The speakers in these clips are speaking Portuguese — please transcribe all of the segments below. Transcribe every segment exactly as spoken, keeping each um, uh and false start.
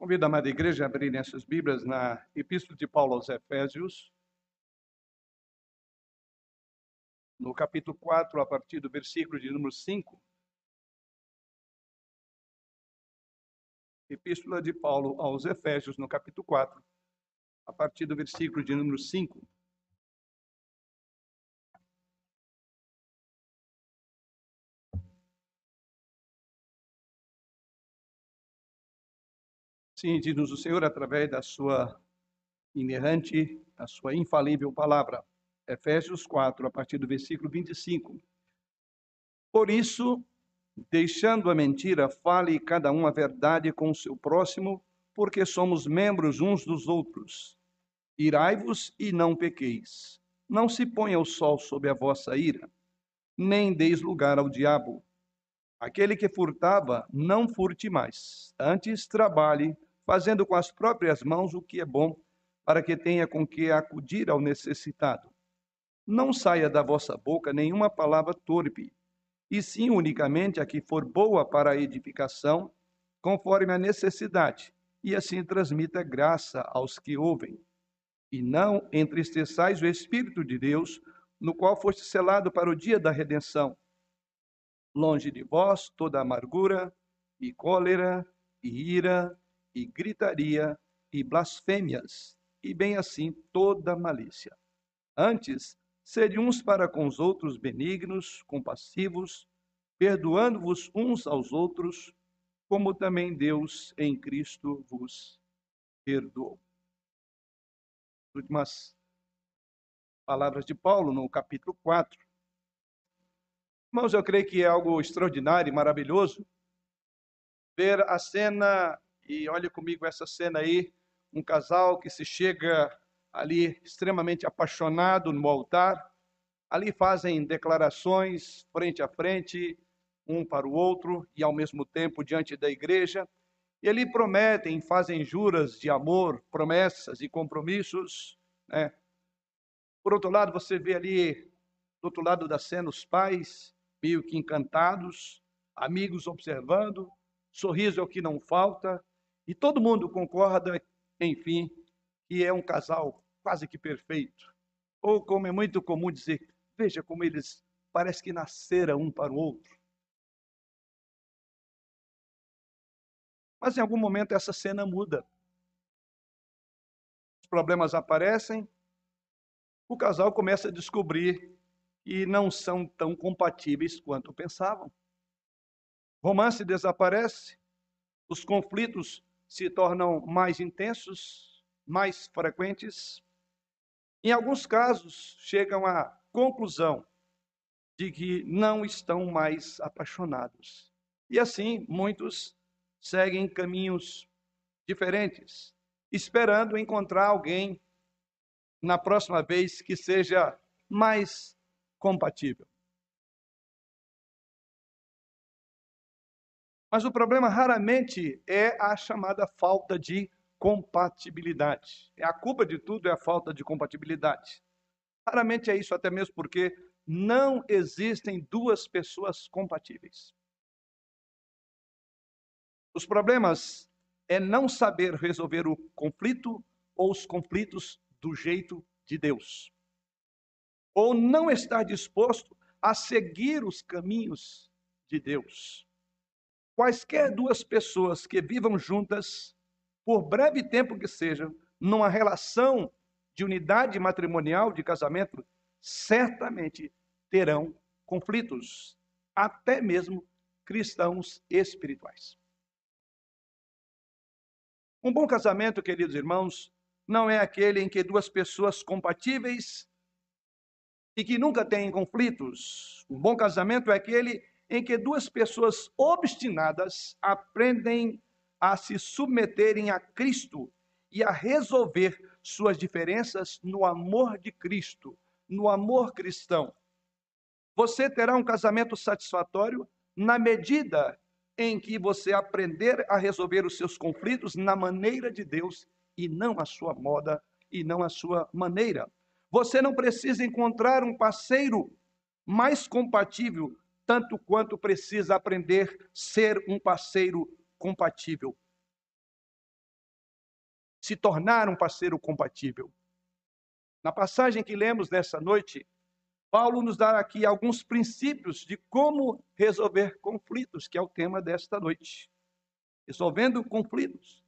Convido a amada igreja a abrirem as suas Bíblias na Epístola de Paulo aos Efésios, no capítulo quatro, a partir do versículo de número cinco. Epístola de Paulo aos Efésios, no capítulo quatro, a partir do versículo de número cinco. Sim, diz-nos o Senhor através da sua inerrante, da sua infalível palavra. Efésios quatro, a partir do versículo vinte e cinco. Por isso, deixando a mentira, fale cada um a verdade com o seu próximo, porque somos membros uns dos outros. Irai-vos e não pequeis. Não se ponha o sol sobre a vossa ira, nem deis lugar ao diabo. Aquele que furtava, não furte mais. Antes, trabalhe, fazendo com as próprias mãos o que é bom, para que tenha com que acudir ao necessitado. Não saia da vossa boca nenhuma palavra torpe, e sim unicamente a que for boa para a edificação, conforme a necessidade, e assim transmita graça aos que ouvem. E não entristeçais o Espírito de Deus, no qual foste selado para o dia da redenção. Longe de vós toda amargura, e cólera, e ira, e gritaria, e blasfêmias, e bem assim toda malícia. Antes, sede uns para com os outros benignos, compassivos, perdoando-vos uns aos outros, como também Deus em Cristo vos perdoou. As últimas palavras de Paulo no capítulo quatro. Irmãos, eu creio que é algo extraordinário e maravilhoso ver a cena, e olha comigo essa cena aí, um casal que se chega ali extremamente apaixonado no altar, ali fazem declarações frente a frente, um para o outro e ao mesmo tempo diante da igreja, e ali prometem, fazem juras de amor, promessas e compromissos, né? Por outro lado, você vê ali, do outro lado da cena, os pais, meio que encantados, amigos observando, sorriso é o que não falta, e todo mundo concorda, enfim, que é um casal quase que perfeito. Ou como é muito comum dizer, veja como eles parece que nasceram um para o outro. Mas em algum momento essa cena muda. Os problemas aparecem, o casal começa a descobrir e não são tão compatíveis quanto pensavam. Romance desaparece, os conflitos se tornam mais intensos, mais frequentes. Em alguns casos, chegam à conclusão de que não estão mais apaixonados. E assim, muitos seguem caminhos diferentes, esperando encontrar alguém na próxima vez que seja mais compatível. Mas o problema raramente é a chamada falta de compatibilidade. É a culpa de tudo é a falta de compatibilidade. Raramente é isso, até mesmo porque não existem duas pessoas compatíveis. Os problemas é não saber resolver o conflito ou os conflitos do jeito de Deus, ou não estar disposto a seguir os caminhos de Deus. Quaisquer duas pessoas que vivam juntas, por breve tempo que seja, numa relação de unidade matrimonial, de casamento, certamente terão conflitos, até mesmo cristãos espirituais. Um bom casamento, queridos irmãos, não é aquele em que duas pessoas compatíveis e que nunca tem conflitos. Um bom casamento é aquele em que duas pessoas obstinadas aprendem a se submeterem a Cristo e a resolver suas diferenças no amor de Cristo, no amor cristão. Você terá um casamento satisfatório na medida em que você aprender a resolver os seus conflitos na maneira de Deus e não a sua moda e não a sua maneira. Você não precisa encontrar um parceiro mais compatível, tanto quanto precisa aprender a ser um parceiro compatível. se tornar um parceiro compatível. Na passagem que lemos nessa noite, Paulo nos dará aqui alguns princípios de como resolver conflitos, que é o tema desta noite. Resolvendo conflitos.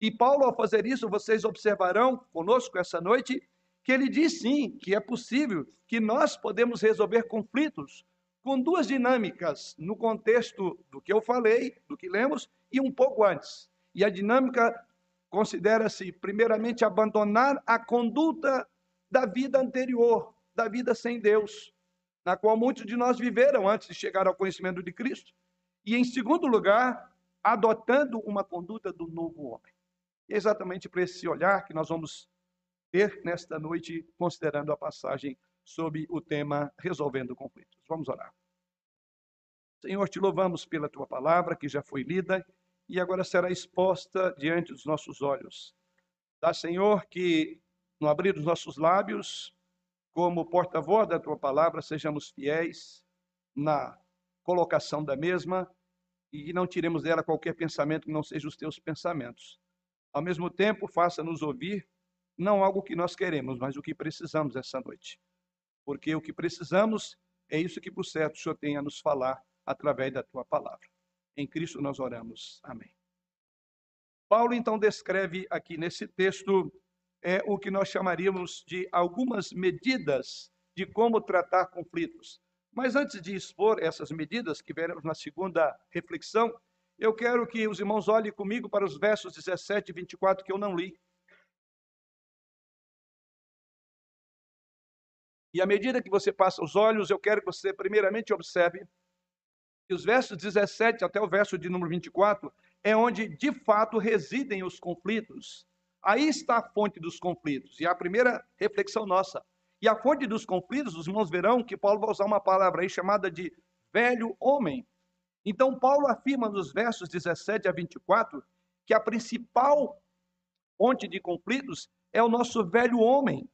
E Paulo, ao fazer isso, vocês observarão conosco essa noite, que ele diz sim, que é possível, que nós podemos resolver conflitos com duas dinâmicas, no contexto do que eu falei, do que lemos, e um pouco antes. E a dinâmica considera-se, primeiramente, abandonar a conduta da vida anterior, da vida sem Deus, na qual muitos de nós viveram antes de chegar ao conhecimento de Cristo. E, em segundo lugar, adotando uma conduta do novo homem. E é exatamente para esse olhar que nós vamos ter nesta noite, considerando a passagem sobre o tema Resolvendo Conflitos. Vamos orar. Senhor, te louvamos pela tua palavra, que já foi lida e agora será exposta diante dos nossos olhos. Dá, Senhor, que no abrir dos nossos lábios, como porta-voz da tua palavra, sejamos fiéis na colocação da mesma e não tiremos dela qualquer pensamento que não seja os teus pensamentos. Ao mesmo tempo, faça-nos ouvir não algo que nós queremos, mas o que precisamos essa noite. Porque o que precisamos é isso que, por certo, o Senhor tem a nos falar através da tua palavra. Em Cristo nós oramos. Amém. Paulo, então, descreve aqui nesse texto é o que nós chamaríamos de algumas medidas de como tratar conflitos. Mas antes de expor essas medidas, que veremos na segunda reflexão, eu quero que os irmãos olhem comigo para os versos dezessete e vinte e quatro que eu não li. E à medida que você passa os olhos, eu quero que você primeiramente observe que os versos dezessete até o verso de número vinte e quatro é onde de fato residem os conflitos. Aí está a fonte dos conflitos, e a primeira reflexão nossa. E a fonte dos conflitos, os irmãos verão que Paulo vai usar uma palavra aí chamada de velho homem. Então Paulo afirma nos versos dezessete a vinte e quatro que a principal fonte de conflitos é o nosso velho homem.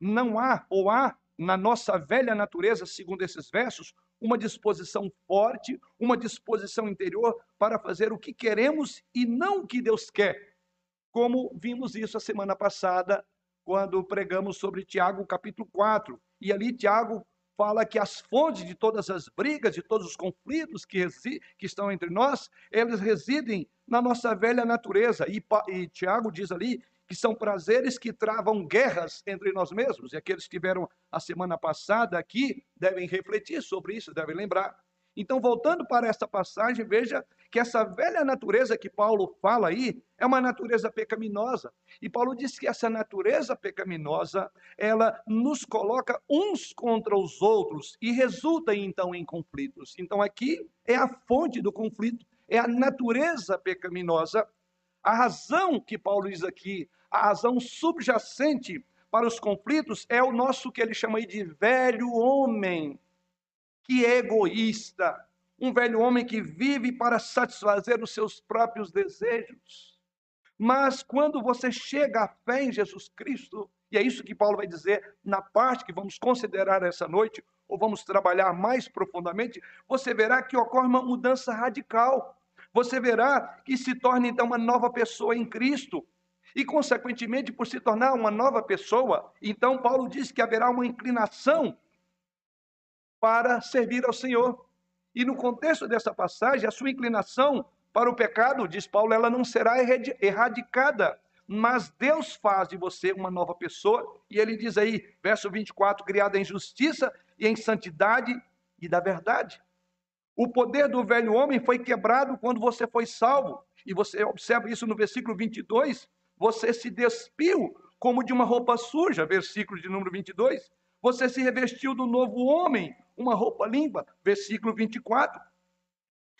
Não há, ou há, na nossa velha natureza, segundo esses versos, uma disposição forte, uma disposição interior para fazer o que queremos e não o que Deus quer. Como vimos isso a semana passada, quando pregamos sobre Tiago, capítulo quatro. E ali Tiago fala que as fontes de todas as brigas, de todos os conflitos que, que estão entre nós, eles residem na nossa velha natureza. E, e Tiago diz ali que são prazeres que travam guerras entre nós mesmos. E aqueles que vieram a semana passada aqui devem refletir sobre isso, devem lembrar. Então, voltando para essa passagem, veja que essa velha natureza que Paulo fala aí é uma natureza pecaminosa. E Paulo diz que essa natureza pecaminosa, ela nos coloca uns contra os outros e resulta, então, em conflitos. Então, aqui é a fonte do conflito, é a natureza pecaminosa. A razão que Paulo diz aqui, a razão subjacente para os conflitos é o nosso que ele chama aí de velho homem, que é egoísta. Um velho homem que vive para satisfazer os seus próprios desejos. Mas quando você chega à fé em Jesus Cristo, e é isso que Paulo vai dizer na parte que vamos considerar essa noite, ou vamos trabalhar mais profundamente, você verá que ocorre uma mudança radical. Você verá que se torna, então, uma nova pessoa em Cristo. E, consequentemente, por se tornar uma nova pessoa, então Paulo diz que haverá uma inclinação para servir ao Senhor. E no contexto dessa passagem, a sua inclinação para o pecado, diz Paulo, ela não será erradicada. Mas Deus faz de você uma nova pessoa. E ele diz aí, verso vinte e quatro, criada em justiça e em santidade e da verdade. O poder do velho homem foi quebrado quando você foi salvo. E você observa isso no versículo vinte e dois. Você se despiu como de uma roupa suja, versículo de número vinte e dois. Você se revestiu do novo homem, uma roupa limpa, versículo vinte e quatro.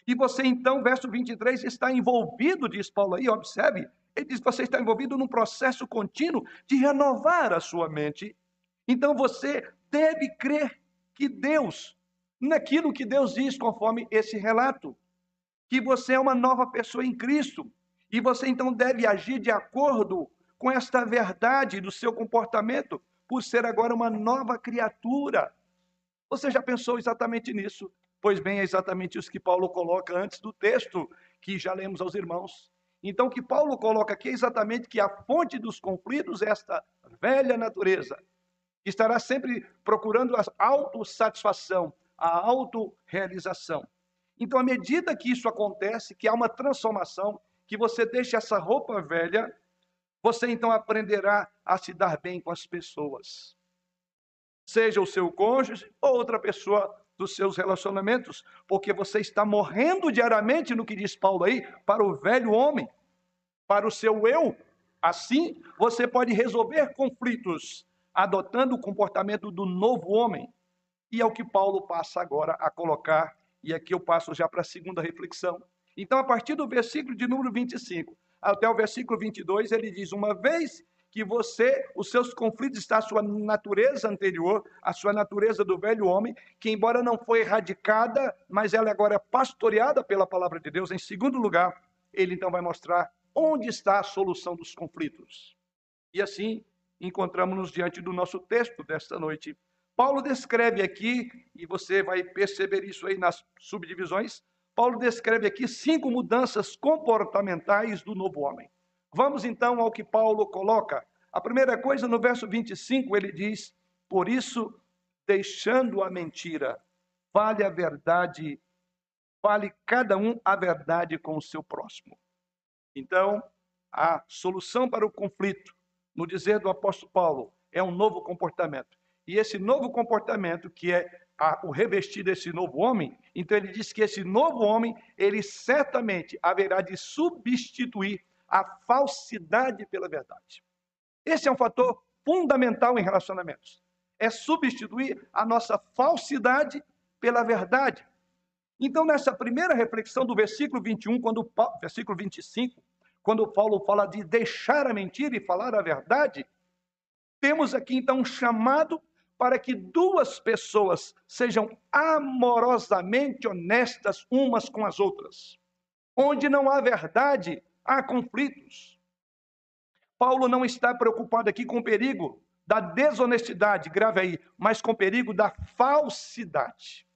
E você então, verso vinte e três, está envolvido, diz Paulo aí, observe. Ele diz que você está envolvido num processo contínuo de renovar a sua mente. Então você deve crer que Deus... naquilo que Deus diz conforme esse relato, que você é uma nova pessoa em Cristo, e você então deve agir de acordo com esta verdade do seu comportamento, por ser agora uma nova criatura. Você já pensou exatamente nisso? Pois bem, é exatamente isso que Paulo coloca antes do texto que já lemos aos irmãos. Então, o que Paulo coloca aqui é exatamente que a fonte dos conflitos é esta velha natureza. Estará sempre procurando a autossatisfação, a autorrealização. Então, à medida que isso acontece, que há uma transformação, que você deixa essa roupa velha, você então aprenderá a se dar bem com as pessoas. Seja o seu cônjuge ou outra pessoa dos seus relacionamentos, porque você está morrendo diariamente, no que diz Paulo aí, para o velho homem, para o seu eu. Assim, você pode resolver conflitos, adotando o comportamento do novo homem. E é o que Paulo passa agora a colocar, e aqui eu passo já para a segunda reflexão. Então, a partir do versículo de número vinte e cinco, até o versículo vinte e dois, ele diz, uma vez que você, os seus conflitos estão à sua natureza anterior, a sua natureza do velho homem, que embora não foi erradicada, mas ela agora é pastoreada pela palavra de Deus. Em segundo lugar, ele então vai mostrar onde está a solução dos conflitos. E assim, encontramos-nos diante do nosso texto desta noite. Paulo descreve aqui, e você vai perceber isso aí nas subdivisões, Paulo descreve aqui cinco mudanças comportamentais do novo homem. Vamos então ao que Paulo coloca. A primeira coisa, no verso vinte e cinco, ele diz, por isso, deixando a mentira, fale a verdade, fale cada um a verdade com o seu próximo. Então, a solução para o conflito, no dizer do apóstolo Paulo, é um novo comportamento. E esse novo comportamento, que é a, o revestir desse novo homem, então ele diz que esse novo homem, ele certamente haverá de substituir a falsidade pela verdade. Esse é um fator fundamental em relacionamentos. É substituir a nossa falsidade pela verdade. Então, nessa primeira reflexão do versículo vinte e um, quando, versículo vinte e cinco, quando Paulo fala de deixar a mentira e falar a verdade, temos aqui então um chamado para que duas pessoas sejam amorosamente honestas umas com as outras. Onde não há verdade, há conflitos. Paulo não está preocupado aqui com o perigo da desonestidade, grave aí, mas com o perigo da falsidade.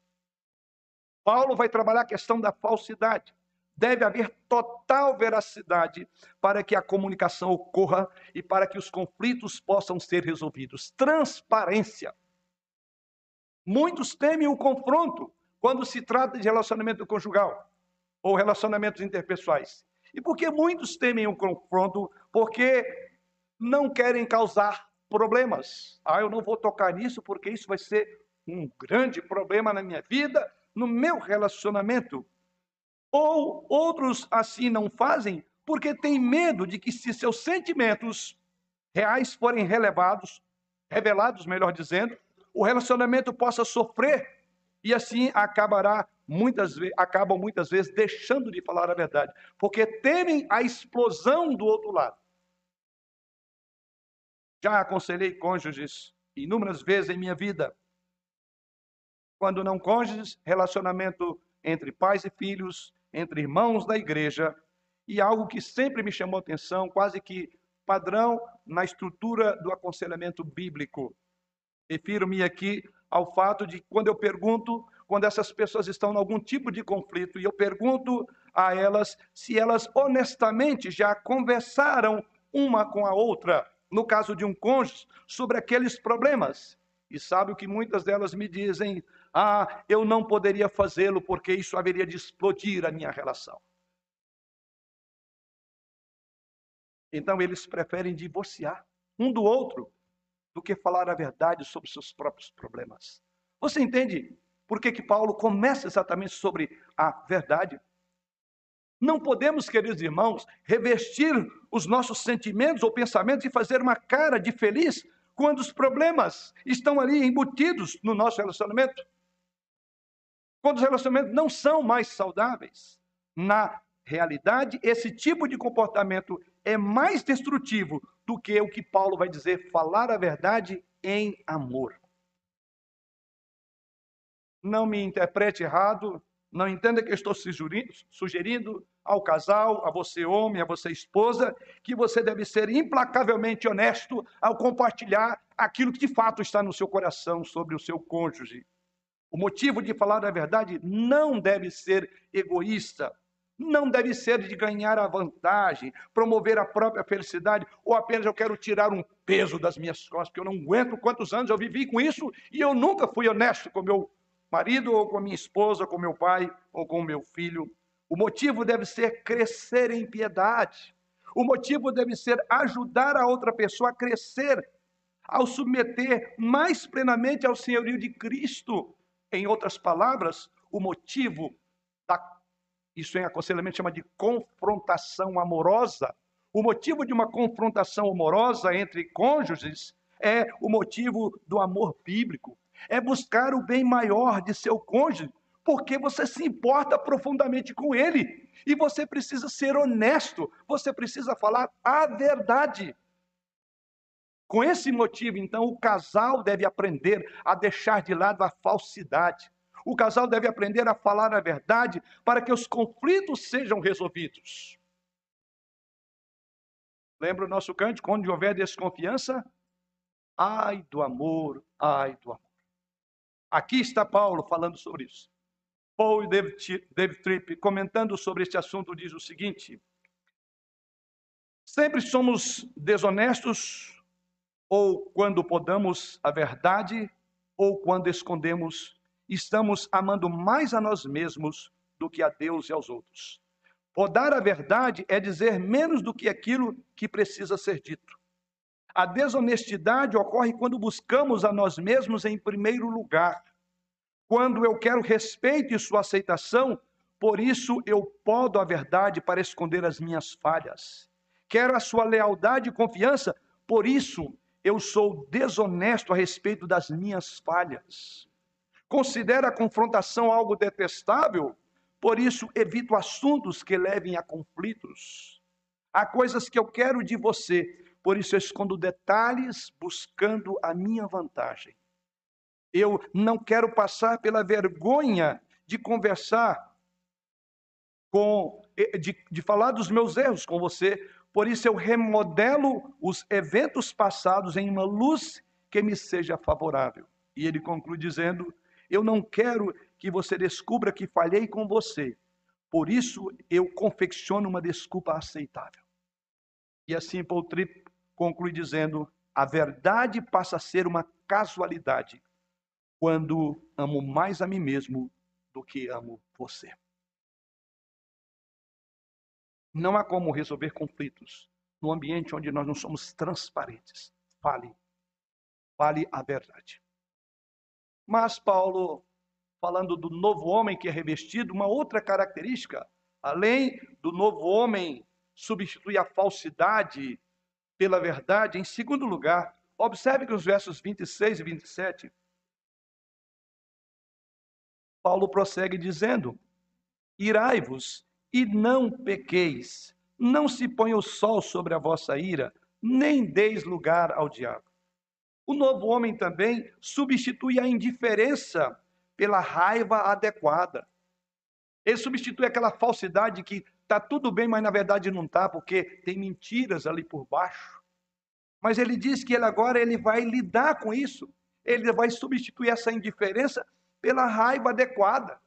Paulo vai trabalhar a questão da falsidade. Deve haver total veracidade para que a comunicação ocorra e para que os conflitos possam ser resolvidos. Transparência. Muitos temem o confronto quando se trata de relacionamento conjugal ou relacionamentos interpessoais. E por que muitos temem o confronto? Porque não querem causar problemas. Ah, eu não vou tocar nisso porque isso vai ser um grande problema na minha vida, no meu relacionamento. Ou outros assim não fazem porque têm medo de que, se seus sentimentos reais forem relevados, revelados, melhor dizendo, o relacionamento possa sofrer. E assim acabará muitas vezes, acabam muitas vezes deixando de falar a verdade, porque temem a explosão do outro lado. Já aconselhei cônjuges inúmeras vezes em minha vida. Quando não cônjuges, relacionamento entre pais e filhos, entre irmãos da igreja, e algo que sempre me chamou atenção, quase que padrão na estrutura do aconselhamento bíblico. Refiro-me aqui ao fato de, quando eu pergunto, quando essas pessoas estão em algum tipo de conflito, e eu pergunto a elas se elas honestamente já conversaram uma com a outra, no caso de um cônjuge, sobre aqueles problemas. E sabe o que muitas delas me dizem? Ah, eu não poderia fazê-lo porque isso haveria de explodir a minha relação. Então eles preferem divorciar um do outro do que falar a verdade sobre seus próprios problemas. Você entende por que que Paulo começa exatamente sobre a verdade? Não podemos, queridos irmãos, revestir os nossos sentimentos ou pensamentos e fazer uma cara de feliz quando os problemas estão ali embutidos no nosso relacionamento. Quando os relacionamentos não são mais saudáveis. Na realidade, esse tipo de comportamento é mais destrutivo do que o que Paulo vai dizer, falar a verdade em amor. Não me interprete errado, não entenda que eu estou sugerindo ao casal, a você homem, a você esposa, que você deve ser implacavelmente honesto ao compartilhar aquilo que de fato está no seu coração sobre o seu cônjuge. O motivo de falar a verdade não deve ser egoísta, não deve ser de ganhar a vantagem, promover a própria felicidade, ou apenas eu quero tirar um peso das minhas costas, porque eu não aguento quantos anos eu vivi com isso, e eu nunca fui honesto com meu marido, ou com a minha esposa, ou com meu pai, ou com meu filho. O motivo deve ser crescer em piedade. O motivo deve ser ajudar a outra pessoa a crescer, ao submeter mais plenamente ao senhorio de Cristo. Em outras palavras, o motivo da, isso em aconselhamento chama de confrontação amorosa. O motivo de uma confrontação amorosa entre cônjuges é o motivo do amor bíblico. É buscar o bem maior de seu cônjuge, porque você se importa profundamente com ele. E você precisa ser honesto, você precisa falar a verdade. Com esse motivo, então, o casal deve aprender a deixar de lado a falsidade. O casal deve aprender a falar a verdade para que os conflitos sejam resolvidos. Lembra o nosso cântico? Onde houver desconfiança, ai do amor, ai do amor. Aqui está Paulo falando sobre isso. Paul e David Tripp, comentando sobre este assunto, diz o seguinte: sempre somos desonestos, ou quando podamos a verdade, ou quando escondemos, estamos amando mais a nós mesmos do que a Deus e aos outros. Podar a verdade é dizer menos do que aquilo que precisa ser dito. A desonestidade ocorre quando buscamos a nós mesmos em primeiro lugar. Quando eu quero respeito e sua aceitação, por isso eu podo a verdade para esconder as minhas falhas. Quero a sua lealdade e confiança, por isso eu sou desonesto a respeito das minhas falhas. Considero a confrontação algo detestável, por isso evito assuntos que levem a conflitos. Há coisas que eu quero de você, por isso eu escondo detalhes buscando a minha vantagem. Eu não quero passar pela vergonha de conversar, com, de, de falar dos meus erros com você. Por isso eu remodelo os eventos passados em uma luz que me seja favorável. E ele conclui dizendo: eu não quero que você descubra que falhei com você. Por isso eu confecciono uma desculpa aceitável. E assim Paul Tripp conclui dizendo: a verdade passa a ser uma casualidade quando amo mais a mim mesmo do que amo você. Não há como resolver conflitos no ambiente onde nós não somos transparentes. Fale. Fale a verdade. Mas Paulo, falando do novo homem que é revestido, uma outra característica, além do novo homem substituir a falsidade pela verdade, em segundo lugar, observe que os versos vinte e seis e vinte e sete, Paulo prossegue dizendo: irai-vos e não pequeis, não se ponha o sol sobre a vossa ira, nem deis lugar ao diabo. O novo homem também substitui a indiferença pela raiva adequada. Ele substitui aquela falsidade que está tudo bem, mas na verdade não está, porque tem mentiras ali por baixo. Mas ele diz que ele agora ele vai lidar com isso. Ele vai substituir essa indiferença pela raiva adequada.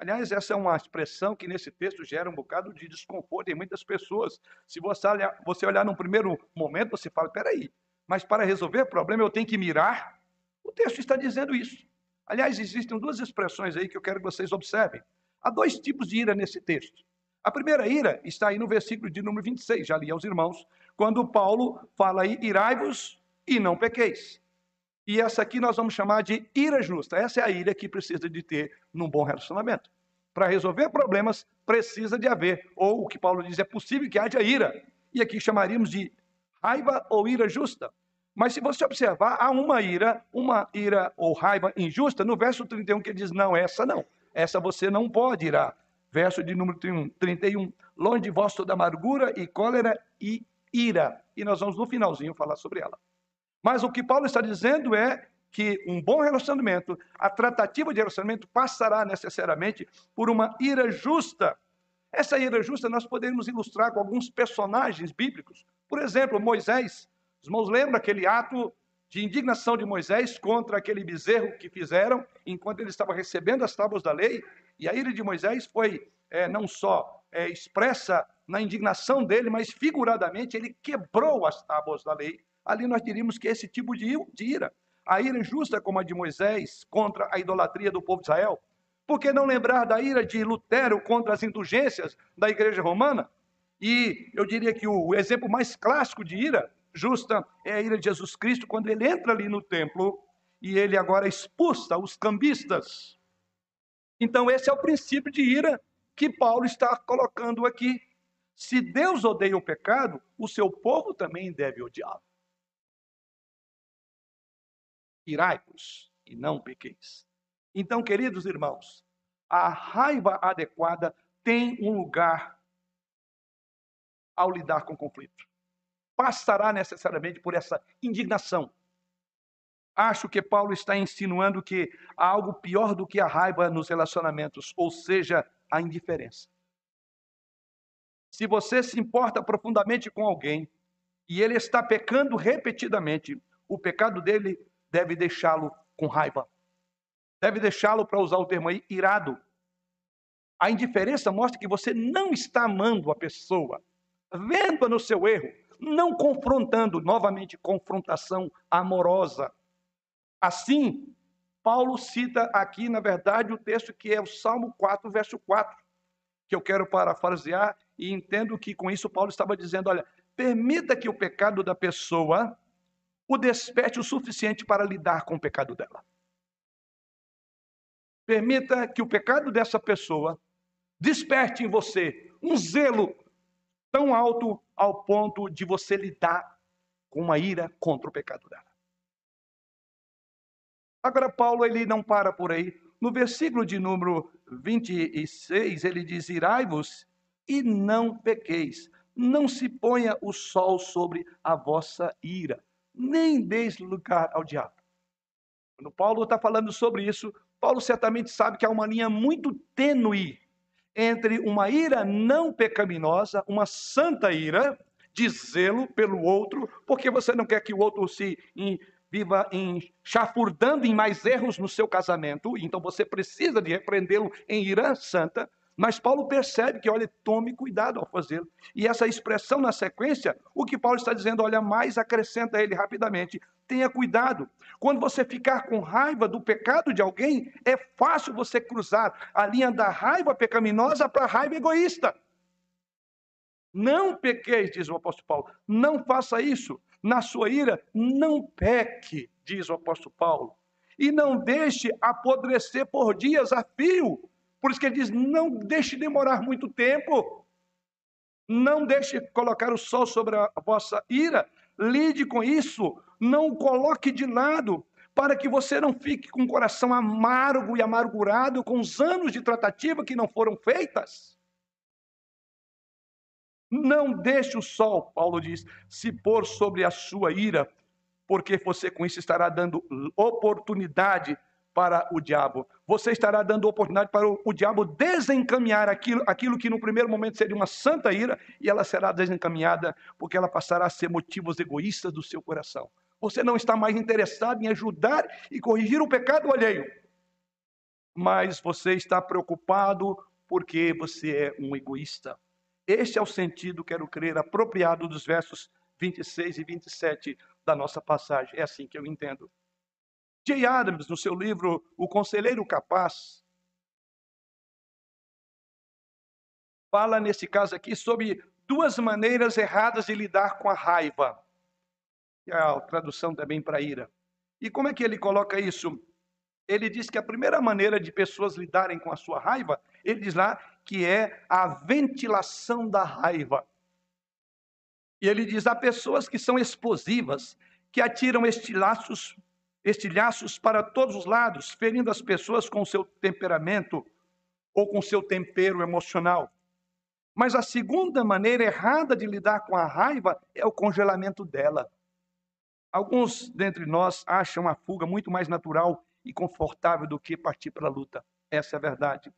Aliás, essa é uma expressão que nesse texto gera um bocado de desconforto em muitas pessoas. Se você olhar, você olhar num primeiro momento, você fala: peraí, mas para resolver o problema eu tenho que mirar? O texto está dizendo isso. Aliás, existem duas expressões aí que eu quero que vocês observem. Há dois tipos de ira nesse texto. A primeira ira está aí no versículo de número vinte e seis, já li aos irmãos, quando Paulo fala aí: irai-vos e não pequeis. E essa aqui nós vamos chamar de ira justa. Essa é a ira que precisa de ter num bom relacionamento. Para resolver problemas, precisa de haver, ou o que Paulo diz, é possível que haja ira. E aqui chamaríamos de raiva ou ira justa. Mas se você observar, há uma ira, uma ira ou raiva injusta, no verso trinta e um que ele diz: não, essa não, essa você não pode irar. Verso de número trinta e um, longe de vós toda amargura e cólera e ira. E nós vamos no finalzinho falar sobre ela. Mas o que Paulo está dizendo é que um bom relacionamento, a tratativa de relacionamento passará necessariamente por uma ira justa. Essa ira justa nós podemos ilustrar com alguns personagens bíblicos. Por exemplo, Moisés. Os irmãos lembram aquele ato de indignação de Moisés contra aquele bezerro que fizeram enquanto ele estava recebendo as tábuas da lei? E a ira de Moisés foi é, não só é, expressa na indignação dele, mas figuradamente ele quebrou as tábuas da lei. Ali nós diríamos que esse tipo de ira, a ira injusta como a de Moisés contra a idolatria do povo de Israel. Por que não lembrar da ira de Lutero contra as indulgências da Igreja Romana? E eu diria que o exemplo mais clássico de ira justa é a ira de Jesus Cristo, quando ele entra ali no templo e ele agora expulsa os cambistas. Então esse é o princípio de ira que Paulo está colocando aqui. Se Deus odeia o pecado, o seu povo também deve odiá-lo. Irai-vos e não pequeis. Então, queridos irmãos, a raiva adequada tem um lugar ao lidar com o conflito. Passará necessariamente por essa indignação. Acho que Paulo está insinuando que há algo pior do que a raiva nos relacionamentos, ou seja, a indiferença. Se você se importa profundamente com alguém e ele está pecando repetidamente, o pecado dele deve deixá-lo com raiva. Deve deixá-lo, para usar o termo aí, irado. A indiferença mostra que você não está amando a pessoa, vendo-a no seu erro, não confrontando, novamente, confrontação amorosa. Assim, Paulo cita aqui, na verdade, o texto que é o Salmo quatro, verso quatro, que eu quero parafrasear e entendo que com isso Paulo estava dizendo, olha, permita que o pecado da pessoa o desperte o suficiente para lidar com o pecado dela. Permita que o pecado dessa pessoa desperte em você um zelo tão alto ao ponto de você lidar com uma ira contra o pecado dela. Agora, Paulo, ele não para por aí. No versículo de número vinte e seis, ele diz, irai-vos e não pequeis. Não se ponha o sol sobre a vossa ira, nem deis lugar ao diabo. Quando Paulo está falando sobre isso, Paulo certamente sabe que há uma linha muito tênue entre uma ira não pecaminosa, uma santa ira, de zelo pelo outro, porque você não quer que o outro se em, viva em, chafurdando em mais erros no seu casamento, então você precisa de repreendê-lo em ira santa, mas Paulo percebe que, olha, tome cuidado ao fazê-lo. E essa expressão na sequência, o que Paulo está dizendo, olha, mais acrescenta ele rapidamente, tenha cuidado. Quando você ficar com raiva do pecado de alguém, é fácil você cruzar a linha da raiva pecaminosa para a raiva egoísta. Não pequeis, diz o apóstolo Paulo, não faça isso. Na sua ira, não peque, diz o apóstolo Paulo, e não deixe apodrecer por dias a fio. Por isso que ele diz, não deixe demorar muito tempo, não deixe colocar o sol sobre a vossa ira, lide com isso, não o coloque de lado, para que você não fique com o coração amargo e amargurado com os anos de tratativa que não foram feitas. Não deixe o sol, Paulo diz, se pôr sobre a sua ira, porque você com isso estará dando oportunidade para o diabo. Você estará dando oportunidade para o, o diabo desencaminhar aquilo, aquilo que no primeiro momento seria uma santa ira, e ela será desencaminhada porque ela passará a ser motivos egoístas do seu coração. Você não está mais interessado em ajudar e corrigir o pecado alheio, mas você está preocupado porque você é um egoísta. Este é o sentido, quero crer, apropriado dos versos vinte e seis e vinte e sete da nossa passagem. É assim que eu entendo. Jay Adams, no seu livro O Conselheiro Capaz, fala nesse caso aqui sobre duas maneiras erradas de lidar com a raiva, que é a tradução também para ira. E como é que ele coloca isso? Ele diz que a primeira maneira de pessoas lidarem com a sua raiva, ele diz lá que é a ventilação da raiva. E ele diz, há pessoas que são explosivas, que atiram estilhaços estilhaços para todos os lados, ferindo as pessoas com seu temperamento ou com seu tempero emocional. Mas a segunda maneira errada de lidar com a raiva é o congelamento dela. Alguns dentre nós acham a fuga muito mais natural e confortável do que partir para a luta. Essa é a verdade.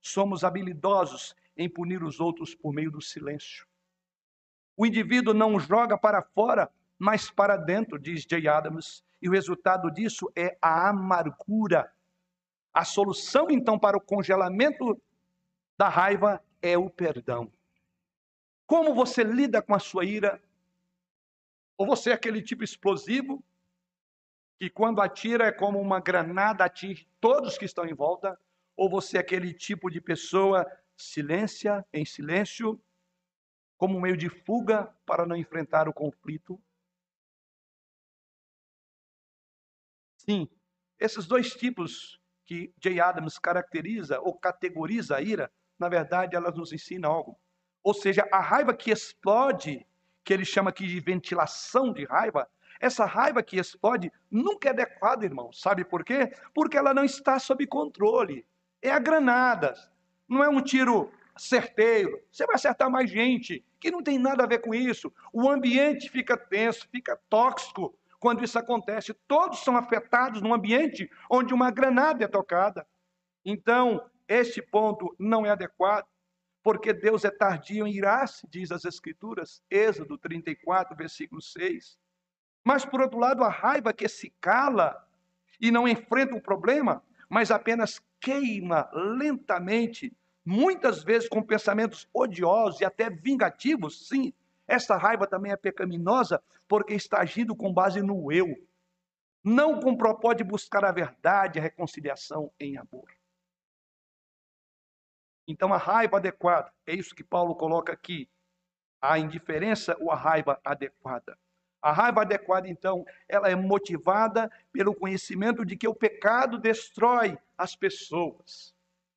Somos habilidosos em punir os outros por meio do silêncio. O indivíduo não joga para fora, mas para dentro, diz Jay Adams. E o resultado disso é a amargura. A solução, então, para o congelamento da raiva é o perdão. Como você lida com a sua ira? Ou você é aquele tipo explosivo, que quando atira é como uma granada, atinge todos que estão em volta? Ou você é aquele tipo de pessoa silência, em silêncio, como um meio de fuga para não enfrentar o conflito? Sim, esses dois tipos que Jay Adams caracteriza ou categoriza a ira, na verdade, elas nos ensinam algo. Ou seja, a raiva que explode, que ele chama aqui de ventilação de raiva, essa raiva que explode nunca é adequada, irmão. Sabe por quê? Porque ela não está sob controle. É a granada, não é um tiro certeiro. Você vai acertar mais gente, que não tem nada a ver com isso. O ambiente fica tenso, fica tóxico. Quando isso acontece, todos são afetados num ambiente onde uma granada é tocada. Então, este ponto não é adequado, porque Deus é tardio em irar-se, diz as Escrituras, Êxodo trinta e quatro, versículo seis. Mas, por outro lado, a raiva que se cala e não enfrenta o problema, mas apenas queima lentamente, muitas vezes com pensamentos odiosos e até vingativos, sim, essa raiva também é pecaminosa porque está agindo com base no eu, não com o propósito de buscar a verdade, a reconciliação em amor. Então a raiva adequada, é isso que Paulo coloca aqui, a indiferença ou a raiva adequada. A raiva adequada, então, ela é motivada pelo conhecimento de que o pecado destrói as pessoas,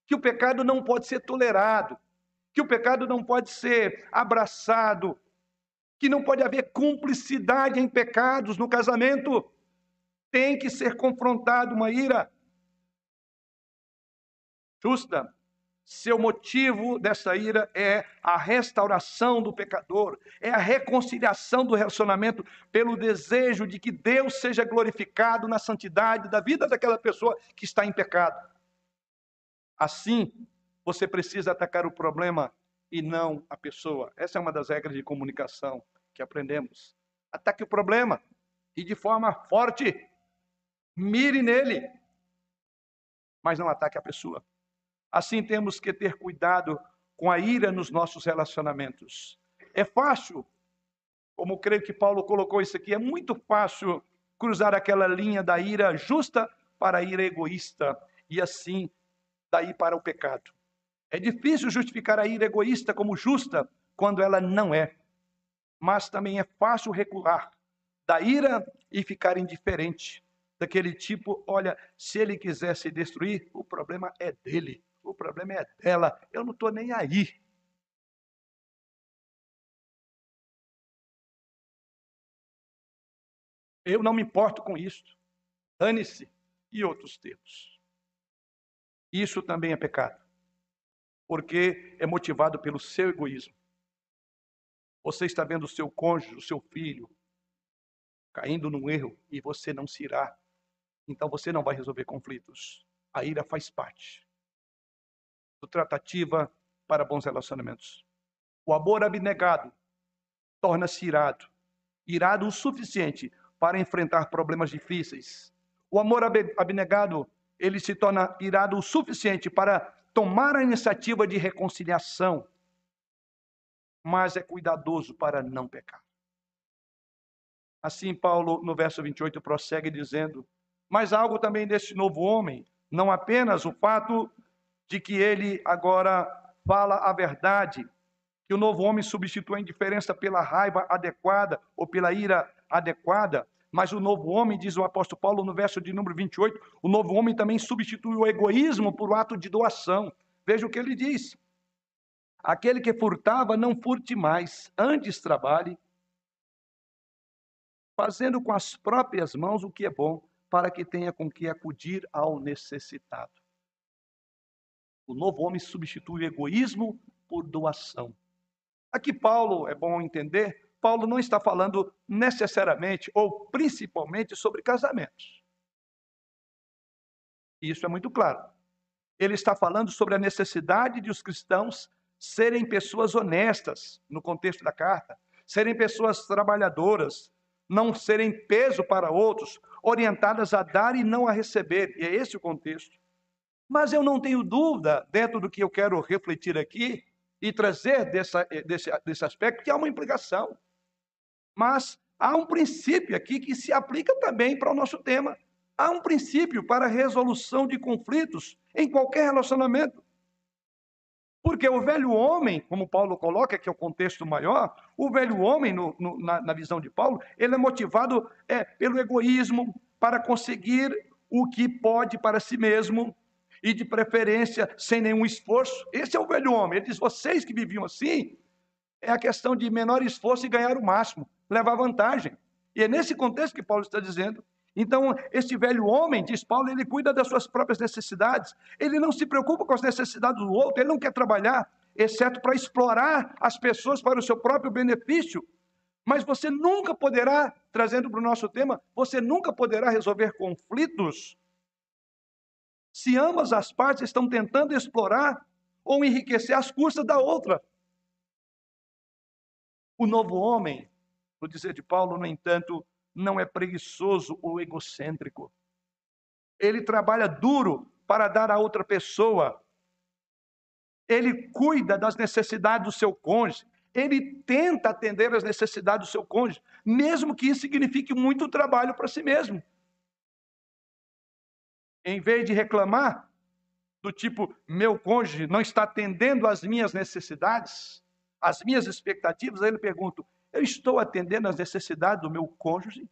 que o pecado não pode ser tolerado, que o pecado não pode ser abraçado, que não pode haver cumplicidade em pecados no casamento. Tem que ser confrontado uma ira justa. Seu motivo dessa ira é a restauração do pecador, é a reconciliação do relacionamento pelo desejo de que Deus seja glorificado na santidade da vida daquela pessoa que está em pecado. Assim, você precisa atacar o problema e não a pessoa. Essa é uma das regras de comunicação que aprendemos. Ataque o problema e de forma forte, mire nele, mas não ataque a pessoa. Assim temos que ter cuidado com a ira nos nossos relacionamentos. É fácil, como creio que Paulo colocou isso aqui, é muito fácil cruzar aquela linha da ira justa para a ira egoísta e assim daí para o pecado. É difícil justificar a ira egoísta como justa quando ela não é. Mas também é fácil recuar da ira e ficar indiferente. Daquele tipo, olha, se ele quiser se destruir, o problema é dele, o problema é dela, eu não estou nem aí. Eu não me importo com isso. Dane-se e outros termos. Isso também é pecado. Porque é motivado pelo seu egoísmo. Você está vendo o seu cônjuge, o seu filho, caindo num erro e você não se irá. Então você não vai resolver conflitos. A ira faz parte do tratativa para bons relacionamentos. O amor abnegado torna-se irado. Irado o suficiente para enfrentar problemas difíceis. O amor ab- abnegado, ele se torna irado o suficiente para tomar a iniciativa de reconciliação, mas é cuidadoso para não pecar. Assim, Paulo, no verso vinte e oito, prossegue dizendo, mas algo também desse novo homem, não apenas o fato de que ele agora fala a verdade, que o novo homem substitui a indiferença pela raiva adequada ou pela ira adequada, mas o novo homem, diz o apóstolo Paulo no verso de número vinte e oito, o novo homem também substitui o egoísmo por um ato de doação. Veja o que ele diz. Aquele que furtava, não furte mais, antes trabalhe, fazendo com as próprias mãos o que é bom, para que tenha com que acudir ao necessitado. O novo homem substitui o egoísmo por doação. Aqui Paulo, é bom entender, Paulo não está falando necessariamente ou principalmente sobre casamentos. Isso é muito claro. Ele está falando sobre a necessidade de os cristãos serem pessoas honestas, no contexto da carta, serem pessoas trabalhadoras, não serem peso para outros, orientadas a dar e não a receber. E é esse o contexto. Mas eu não tenho dúvida, dentro do que eu quero refletir aqui e trazer dessa, desse, desse aspecto, que há uma implicação. Mas há um princípio aqui que se aplica também para o nosso tema. Há um princípio para a resolução de conflitos em qualquer relacionamento. Porque o velho homem, como Paulo coloca, que é o contexto maior, o velho homem, no, no, na, na visão de Paulo, ele é motivado é, pelo egoísmo para conseguir o que pode para si mesmo e de preferência sem nenhum esforço. Esse é o velho homem. Ele diz, vocês que viviam assim, é a questão de menor esforço e ganhar o máximo, levar vantagem. E é nesse contexto que Paulo está dizendo. Então, este velho homem, diz Paulo, ele cuida das suas próprias necessidades. Ele não se preocupa com as necessidades do outro, ele não quer trabalhar, exceto para explorar as pessoas para o seu próprio benefício. Mas você nunca poderá, trazendo para o nosso tema, você nunca poderá resolver conflitos se ambas as partes estão tentando explorar ou enriquecer às custas da outra. O novo homem, no dizer de Paulo, no entanto, não é preguiçoso ou egocêntrico. Ele trabalha duro para dar a outra pessoa. Ele cuida das necessidades do seu cônjuge. Ele tenta atender às necessidades do seu cônjuge, mesmo que isso signifique muito trabalho para si mesmo. Em vez de reclamar do tipo, meu cônjuge não está atendendo às minhas necessidades, as minhas expectativas, aí ele pergunta, eu estou atendendo às necessidades do meu cônjuge?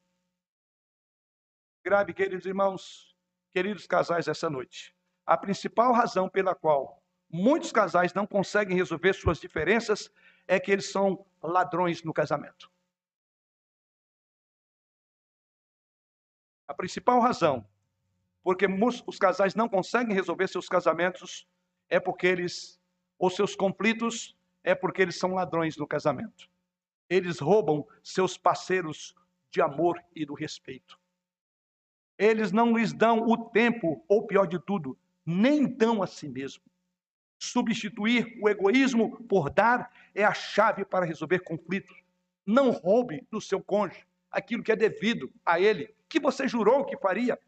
Grave, queridos irmãos, queridos casais, essa noite. A principal razão pela qual muitos casais não conseguem resolver suas diferenças é que eles são ladrões no casamento. A principal razão porque os casais não conseguem resolver seus casamentos é porque eles, ou seus conflitos, é porque eles são ladrões no casamento. Eles roubam seus parceiros de amor e do respeito. Eles não lhes dão o tempo, ou pior de tudo, nem dão a si mesmo. Substituir o egoísmo por dar é a chave para resolver conflitos. Não roube do seu cônjuge aquilo que é devido a ele, que você jurou que faria.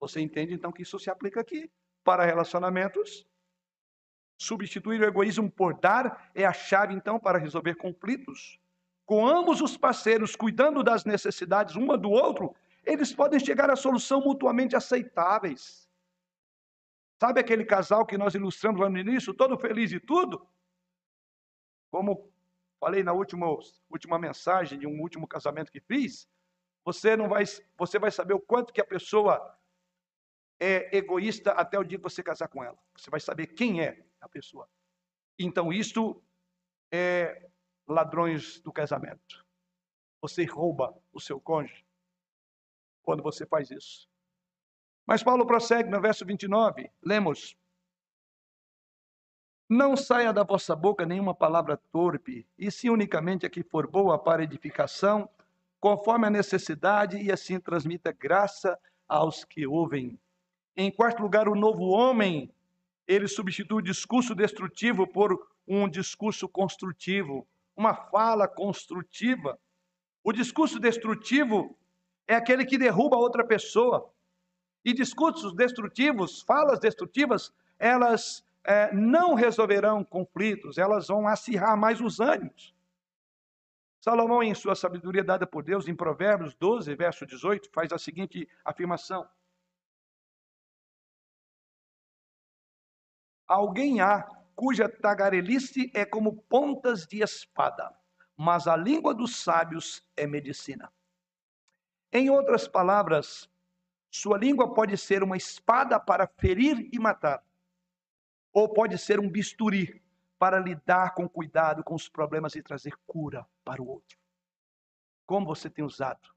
Você entende, então, que isso se aplica aqui para relacionamentos? Substituir o egoísmo por dar é a chave, então, para resolver conflitos. Com ambos os parceiros cuidando das necessidades uma do outro, eles podem chegar a solução mutuamente aceitáveis. Sabe aquele casal que nós ilustramos lá no início, todo feliz e tudo? Como falei na última, última mensagem de um último casamento que fiz, você, não vai, você vai saber o quanto que a pessoa é egoísta até o dia que você casar com ela. Você vai saber quem é a pessoa. Então, isto é ladrões do casamento. Você rouba o seu cônjuge quando você faz isso. Mas Paulo prossegue no verso vinte e nove. Lemos. Não saia da vossa boca nenhuma palavra torpe, e sim unicamente a que for boa para edificação, conforme a necessidade, e assim transmita graça aos que ouvem. Em quarto lugar, o novo homem, ele substitui o discurso destrutivo por um discurso construtivo, uma fala construtiva. O discurso destrutivo é aquele que derruba outra pessoa. E discursos destrutivos, falas destrutivas, elas é, não resolverão conflitos, elas vão acirrar mais os ânimos. Salomão, em sua sabedoria dada por Deus, em Provérbios doze, verso dezoito, faz a seguinte afirmação. Alguém há cuja tagarelice é como pontas de espada, mas a língua dos sábios é medicina. Em outras palavras, sua língua pode ser uma espada para ferir e matar, ou pode ser um bisturi para lidar com cuidado com os problemas e trazer cura para o outro. Como você tem usado?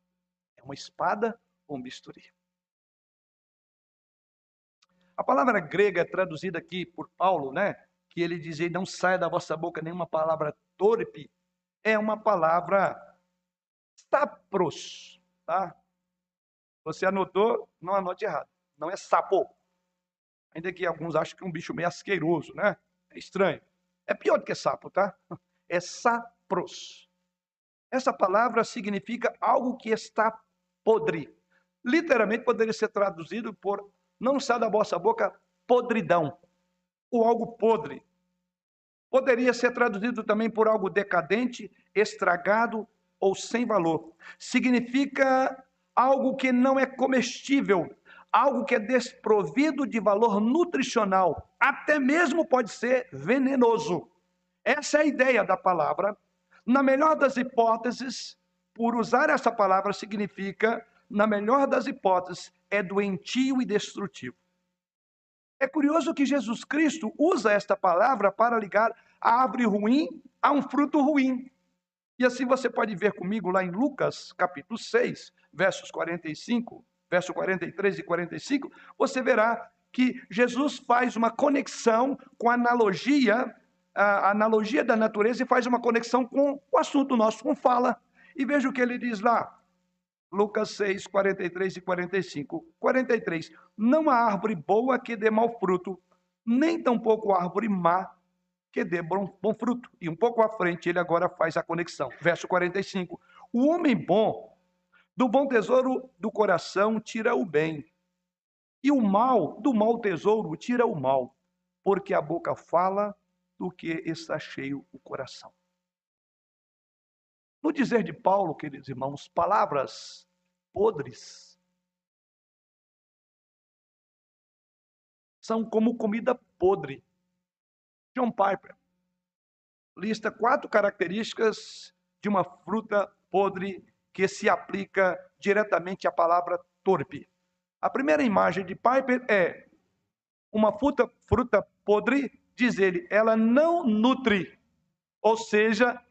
É uma espada ou um bisturi? A palavra grega traduzida aqui por Paulo, né, que ele dizia, não saia da vossa boca nenhuma palavra torpe, é uma palavra sapros, tá? Você anotou, não anote errado, não é sapo. Ainda que alguns acham que é um bicho meio asqueiroso, né? É estranho. É pior do que sapo, tá? É sapros. Essa palavra significa algo que está podre. Literalmente poderia ser traduzido por não sai da vossa boca podridão, ou algo podre. Poderia ser traduzido também por algo decadente, estragado ou sem valor. Significa algo que não é comestível, algo que é desprovido de valor nutricional, até mesmo pode ser venenoso. Essa é a ideia da palavra. Na melhor das hipóteses, por usar essa palavra significa, na melhor das hipóteses, é doentio e destrutivo. É curioso que Jesus Cristo usa esta palavra para ligar a árvore ruim a um fruto ruim. E assim você pode ver comigo lá em Lucas, capítulo seis, versos quarenta e cinco, verso quarenta e três e quarenta e cinco, você verá que Jesus faz uma conexão com a analogia, a analogia da natureza, e faz uma conexão com o assunto nosso, com fala. E veja o que ele diz lá, Lucas seis, quarenta e três e quarenta e cinco. quarenta e três, não há árvore boa que dê mau fruto, nem tampouco árvore má que dê bom, bom fruto. E um pouco à frente, ele agora faz a conexão. Verso quarenta e cinco, o homem bom, do bom tesouro do coração, tira o bem, e o mal, do mau tesouro, tira o mal, porque a boca fala do que está cheio o coração. No dizer de Paulo, queridos irmãos, palavras podres são como comida podre. John Piper lista quatro características de uma fruta podre que se aplica diretamente à palavra torpe. A primeira imagem de Piper é uma fruta, fruta podre, diz ele, ela não nutre, ou seja,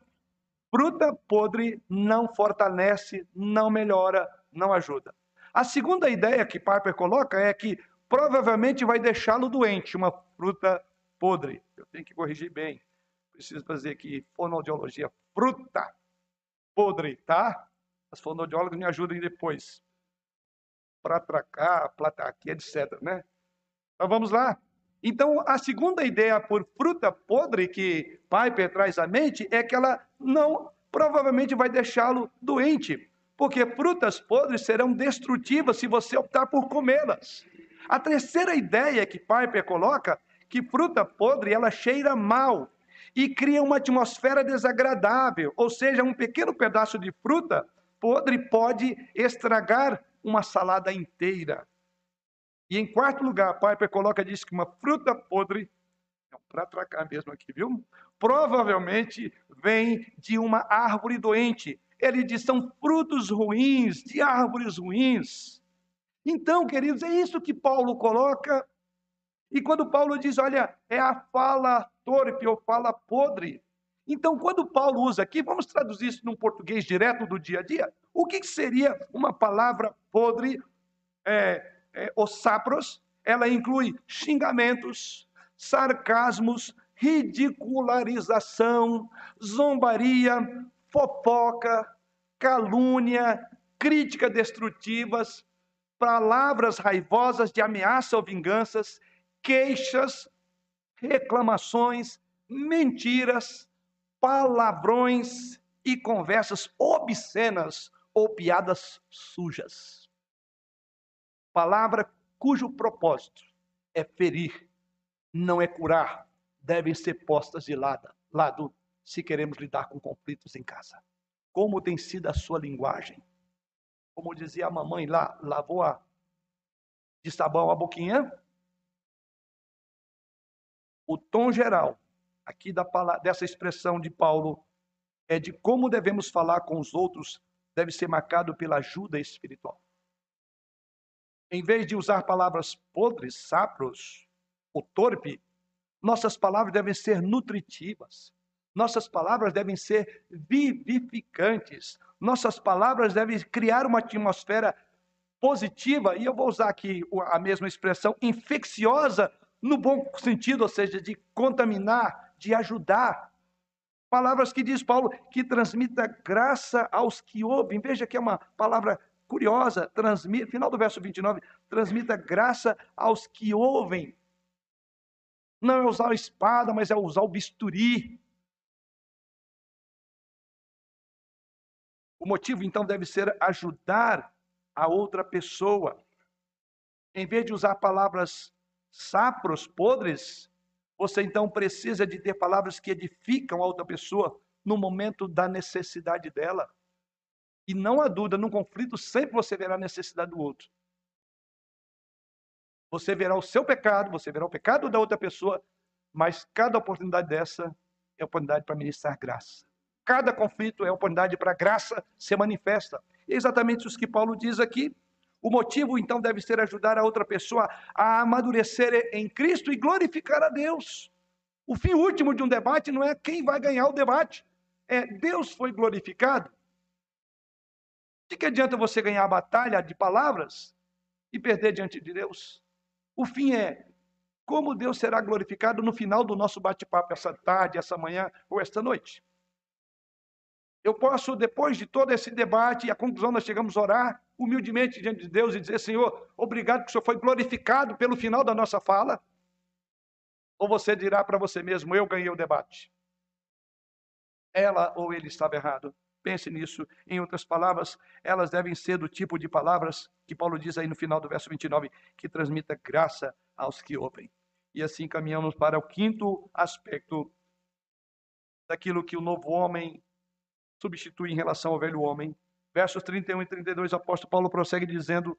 fruta podre não fortalece, não melhora, não ajuda. A segunda ideia que Piper coloca é que provavelmente vai deixá-lo doente, uma fruta podre. Eu tenho que corrigir bem, preciso fazer aqui fonoaudiologia, fruta podre, tá? As fonoaudiólogas me ajudem depois, para atracar, platar aqui, etcétera, né? Então vamos lá. Então, a segunda ideia por fruta podre que Piper traz à mente é que ela não, provavelmente vai deixá-lo doente, porque frutas podres serão destrutivas se você optar por comê-las. A terceira ideia que Piper coloca, que fruta podre, ela cheira mal e cria uma atmosfera desagradável, ou seja, um pequeno pedaço de fruta podre pode estragar uma salada inteira. E em quarto lugar, Piper coloca, diz que uma fruta podre, é para atracar mesmo aqui, viu? Provavelmente vem de uma árvore doente. Ele diz, são frutos ruins, de árvores ruins. Então, queridos, é isso que Paulo coloca. E quando Paulo diz, olha, é a fala torpe ou fala podre. Então, quando Paulo usa aqui, vamos traduzir isso num português direto do dia a dia. O que seria uma palavra podre, é... É, os sapros, ela inclui xingamentos, sarcasmos, ridicularização, zombaria, fofoca, calúnia, críticas destrutivas, palavras raivosas de ameaça ou vinganças, queixas, reclamações, mentiras, palavrões e conversas obscenas ou piadas sujas. Palavra cujo propósito é ferir, não é curar, devem ser postas de lado, lado se queremos lidar com conflitos em casa. Como tem sido a sua linguagem? Como dizia a mamãe lá, lavou a, de sabão a boquinha? O tom geral aqui da palavra, dessa expressão de Paulo é de como devemos falar com os outros, deve ser marcado pela ajuda espiritual. Em vez de usar palavras podres, sapros ou torpe, nossas palavras devem ser nutritivas. Nossas palavras devem ser vivificantes. Nossas palavras devem criar uma atmosfera positiva, e eu vou usar aqui a mesma expressão, infecciosa, no bom sentido, ou seja, de contaminar, de ajudar. Palavras que diz Paulo, que transmita graça aos que ouvem. Veja que é uma palavra curiosa, transmita, final do verso vinte e nove, transmita graça aos que ouvem. Não é usar a espada, mas é usar o bisturi. O motivo, então, deve ser ajudar a outra pessoa. Em vez de usar palavras sapos podres, você então precisa de ter palavras que edificam a outra pessoa no momento da necessidade dela. E não há dúvida, num conflito sempre você verá a necessidade do outro. Você verá o seu pecado, você verá o pecado da outra pessoa, mas cada oportunidade dessa é oportunidade para ministrar graça. Cada conflito é oportunidade para a graça ser manifesta. É exatamente isso que Paulo diz aqui. O motivo, então, deve ser ajudar a outra pessoa a amadurecer em Cristo e glorificar a Deus. O fim último de um debate não é quem vai ganhar o debate. É Deus foi glorificado. De que adianta você ganhar a batalha de palavras e perder diante de Deus? O fim é como Deus será glorificado no final do nosso bate-papo, essa tarde, essa manhã ou esta noite. Eu posso, depois de todo esse debate, e a conclusão nós chegamos a orar humildemente diante de Deus e dizer, Senhor, obrigado que o Senhor foi glorificado pelo final da nossa fala. Ou você dirá para você mesmo, eu ganhei o debate. Ela ou ele estava errado. Pense nisso. Em outras palavras, elas devem ser do tipo de palavras que Paulo diz aí no final do verso vinte e nove, que transmita graça aos que ouvem. E assim caminhamos para o quinto aspecto daquilo que o novo homem substitui em relação ao velho homem. Versos trinta e um e trinta e dois, o apóstolo Paulo prossegue dizendo,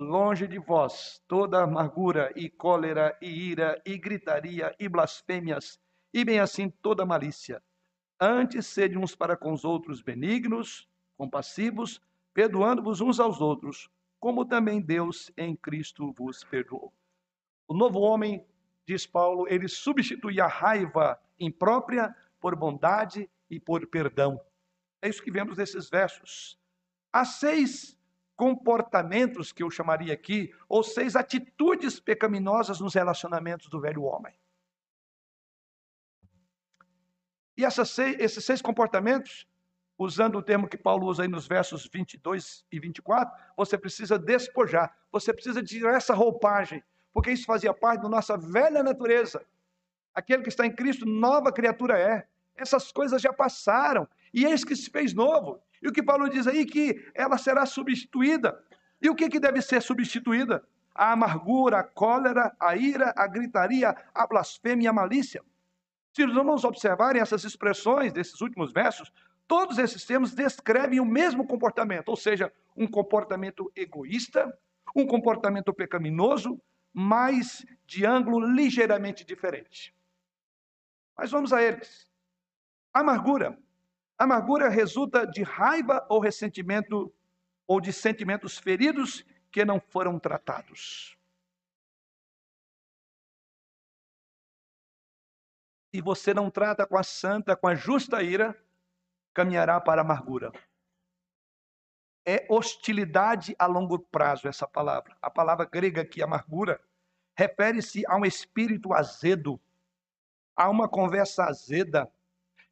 longe de vós toda amargura e cólera e ira e gritaria e blasfêmias e bem assim toda malícia. Antes sede uns para com os outros benignos, compassivos, perdoando-vos uns aos outros, como também Deus em Cristo vos perdoou. O novo homem, diz Paulo, ele substitui a raiva imprópria por bondade e por perdão. É isso que vemos nesses versos. Há seis comportamentos que eu chamaria aqui, ou seis atitudes pecaminosas nos relacionamentos do velho homem. E essas seis, esses seis comportamentos, usando o termo que Paulo usa aí nos versos vinte e dois e vinte e quatro, você precisa despojar, você precisa tirar essa roupagem, porque isso fazia parte da nossa velha natureza. Aquele que está em Cristo, nova criatura é. Essas coisas já passaram, e eis que se fez novo. E o que Paulo diz aí, que ela será substituída. E o que, que deve ser substituída? A amargura, a cólera, a ira, a gritaria, a blasfêmia e a malícia. Se os irmãos observarem essas expressões desses últimos versos, todos esses termos descrevem o mesmo comportamento, ou seja, um comportamento egoísta, um comportamento pecaminoso, mas de ângulo ligeiramente diferente. Mas vamos a eles. Amargura. Amargura resulta de raiva ou ressentimento ou de sentimentos feridos que não foram tratados. E você não trata com a santa, com a justa ira, caminhará para a amargura. É hostilidade a longo prazo essa palavra. A palavra grega aqui, amargura, refere-se a um espírito azedo, a uma conversa azeda.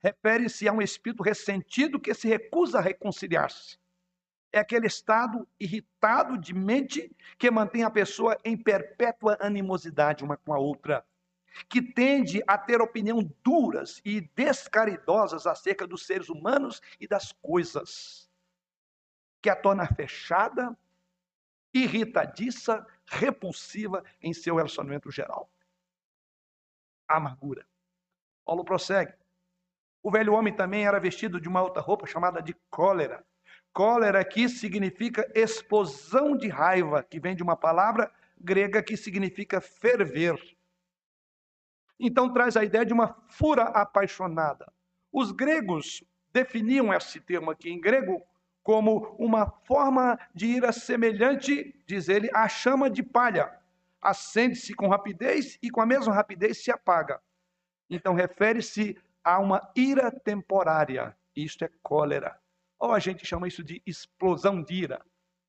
Refere-se a um espírito ressentido que se recusa a reconciliar-se. É aquele estado irritado de mente que mantém a pessoa em perpétua animosidade uma com a outra, que tende a ter opinião duras e descaridosas acerca dos seres humanos e das coisas, que a torna fechada, irritadiça, repulsiva em seu relacionamento geral. A amargura. Paulo prossegue. O velho homem também era vestido de uma outra roupa chamada de cólera. Cólera aqui significa explosão de raiva, que vem de uma palavra grega que significa ferver. Então traz a ideia de uma fúria apaixonada. Os gregos definiam esse termo aqui em grego como uma forma de ira semelhante, diz ele, à chama de palha. Acende-se com rapidez e com a mesma rapidez se apaga. Então refere-se há uma ira temporária, isto é cólera. Ou a gente chama isso de explosão de ira.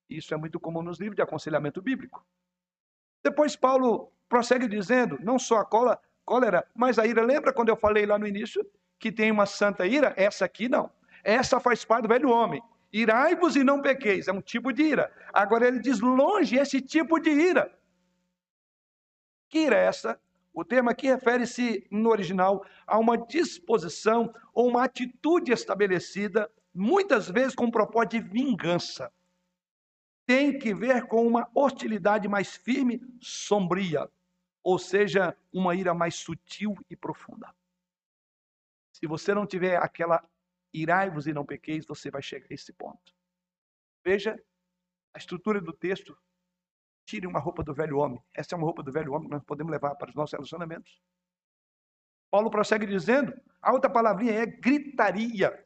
Isso é muito comum nos livros de aconselhamento bíblico. Depois Paulo prossegue dizendo, não só a cólera, mas a ira. Lembra quando eu falei lá no início que tem uma santa ira? Essa aqui não. Essa faz parte do velho homem. Irai-vos e não pequeis, é um tipo de ira. Agora ele diz, longe esse tipo de ira. Que ira é essa? O termo aqui refere-se, no original, a uma disposição ou uma atitude estabelecida, muitas vezes com um propósito de vingança. Tem que ver com uma hostilidade mais firme, sombria. ou seja, uma ira mais sutil e profunda. Se você não tiver aquela irai-vos e não pequeis, você vai chegar a esse ponto. Veja a estrutura do texto. Tire uma roupa do velho homem. Essa é uma roupa do velho homem que nós podemos levar para os nossos relacionamentos. Paulo prossegue dizendo, a outra palavrinha é gritaria.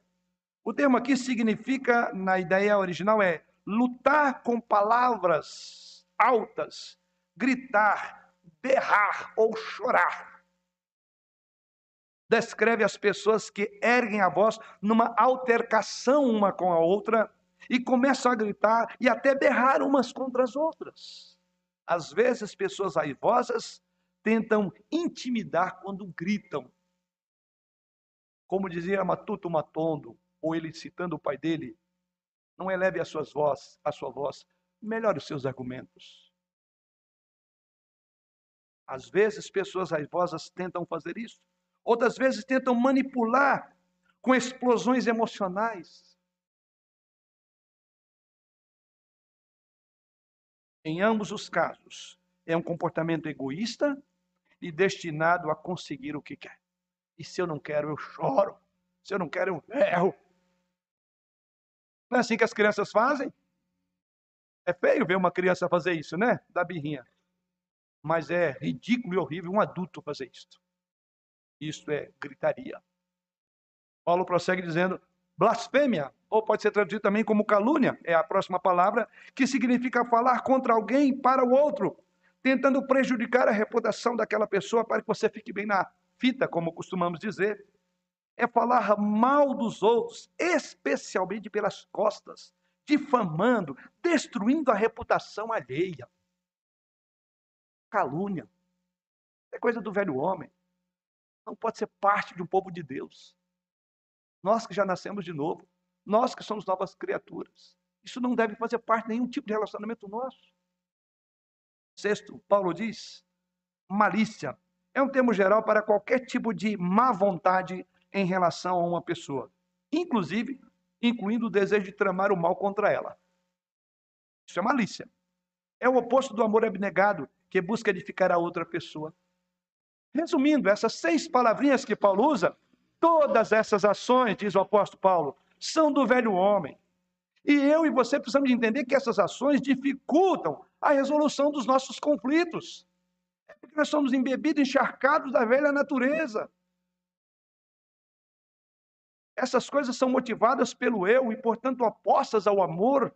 O termo aqui significa, na ideia original, é lutar com palavras altas, gritar, berrar ou chorar. Descreve as pessoas que erguem a voz numa altercação uma com a outra e começam a gritar e até berrar umas contra as outras. Às vezes, pessoas raivosas tentam intimidar quando gritam. Como dizia Matuto Matondo, ou ele citando o pai dele, não eleve a, suas voz, a sua voz, melhore os seus argumentos. Às vezes, pessoas raivosas tentam fazer isso. Outras vezes, tentam manipular com explosões emocionais. Em ambos os casos, é um comportamento egoísta e destinado a conseguir o que quer. E se eu não quero, eu choro. Se eu não quero, eu erro. Não é assim que as crianças fazem? É feio ver uma criança fazer isso, né? Da birrinha. Mas é ridículo e horrível um adulto fazer isso. Isso é gritaria. Paulo prossegue dizendo, blasfêmia, ou pode ser traduzido também como calúnia, é a próxima palavra, que significa falar contra alguém para o outro, tentando prejudicar a reputação daquela pessoa para que você fique bem na fita, como costumamos dizer. É falar mal dos outros, especialmente pelas costas, difamando, destruindo a reputação alheia. Calúnia. É coisa do velho homem. Não pode ser parte de um povo de Deus. Nós que já nascemos de novo, nós que somos novas criaturas. Isso não deve fazer parte de nenhum tipo de relacionamento nosso. Sexto, Paulo diz, malícia. É um termo geral para qualquer tipo de má vontade em relação a uma pessoa, inclusive, incluindo o desejo de tramar o mal contra ela. Isso é malícia. É o oposto do amor abnegado, que busca edificar a outra pessoa. Resumindo, essas seis palavrinhas que Paulo usa, todas essas ações, diz o apóstolo Paulo, são do velho homem. E eu e você precisamos entender que essas ações dificultam a resolução dos nossos conflitos. É porque nós somos embebidos, encharcados da velha natureza. Essas coisas são motivadas pelo eu e, portanto, opostas ao amor.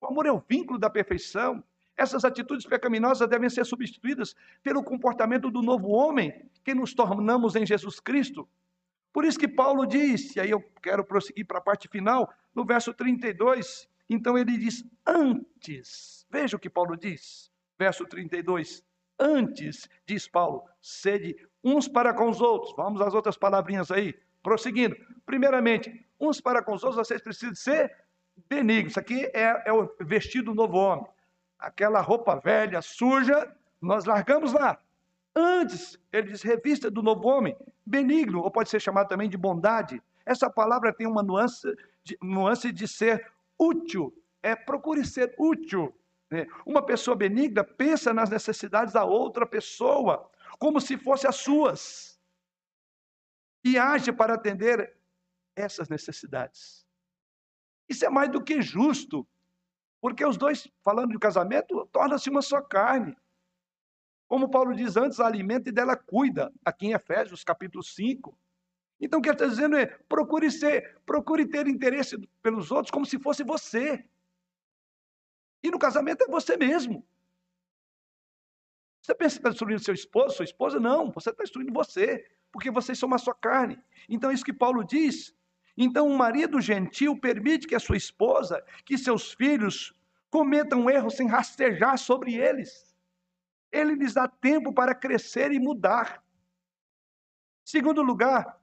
O amor é o vínculo da perfeição. Essas atitudes pecaminosas devem ser substituídas pelo comportamento do novo homem que nos tornamos em Jesus Cristo. Por isso que Paulo diz, e aí eu quero prosseguir para a parte final, no verso trinta e dois, então ele diz, antes, veja o que Paulo diz, verso trinta e dois, antes, diz Paulo, sede uns para com os outros, vamos às outras palavrinhas aí, prosseguindo, primeiramente, uns para com os outros, vocês precisam ser benignos, isso aqui é, é o vestido do novo homem, aquela roupa velha, suja, nós largamos lá. Antes, ele diz, revista do novo homem, benigno, ou pode ser chamado também de bondade. Essa palavra tem uma nuance de, nuance de ser útil, é procure ser útil. Né? Uma pessoa benigna pensa nas necessidades da outra pessoa, como se fossem as suas, e age para atender essas necessidades. Isso é mais do que justo, porque os dois, falando de casamento, torna-se uma só carne. Como Paulo diz antes, alimenta e dela cuida, aqui em Efésios, capítulo cinco. Então, o que ele está dizendo é, procure ser, procure ter interesse pelos outros como se fosse você. E no casamento é você mesmo. Você pensa que está destruindo seu esposo, sua esposa? Não, você está destruindo você, porque vocês são uma só carne. Então, isso que Paulo diz, então um marido gentil permite que a sua esposa, que seus filhos cometam erros sem rastejar sobre eles. Ele lhes dá tempo para crescer e mudar. Segundo lugar,